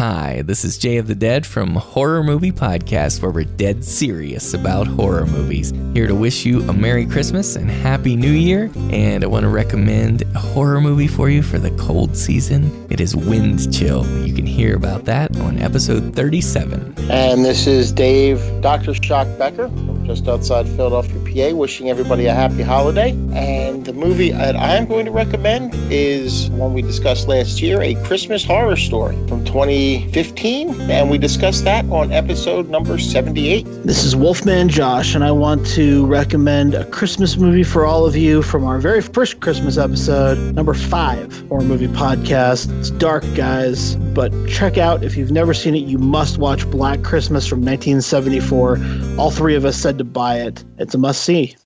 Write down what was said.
Hi, this is Jay of the Dead from Horror Movie Podcast, where we're dead serious about horror movies. Here to wish you a Merry Christmas and Happy New Year, and I want to recommend a horror movie for you for the cold season. It is Wind Chill. You can hear about that on episode 37. And this is Dave, Dr. Shock Becker, from just outside Philadelphia, PA, wishing everybody a happy holiday. And the movie that I'm going to recommend is one we discussed last year, A Christmas Horror Story from 2015, and we discussed that on episode number 78. This is Wolfman Josh, and I want to recommend a Christmas movie for all of you from our very first Christmas episode, number 5, Horror Movie Podcast. It's dark, guys, but check out, if you've never seen it, you must watch Black Christmas from 1974. All three of us said to buy it. It's a must-see.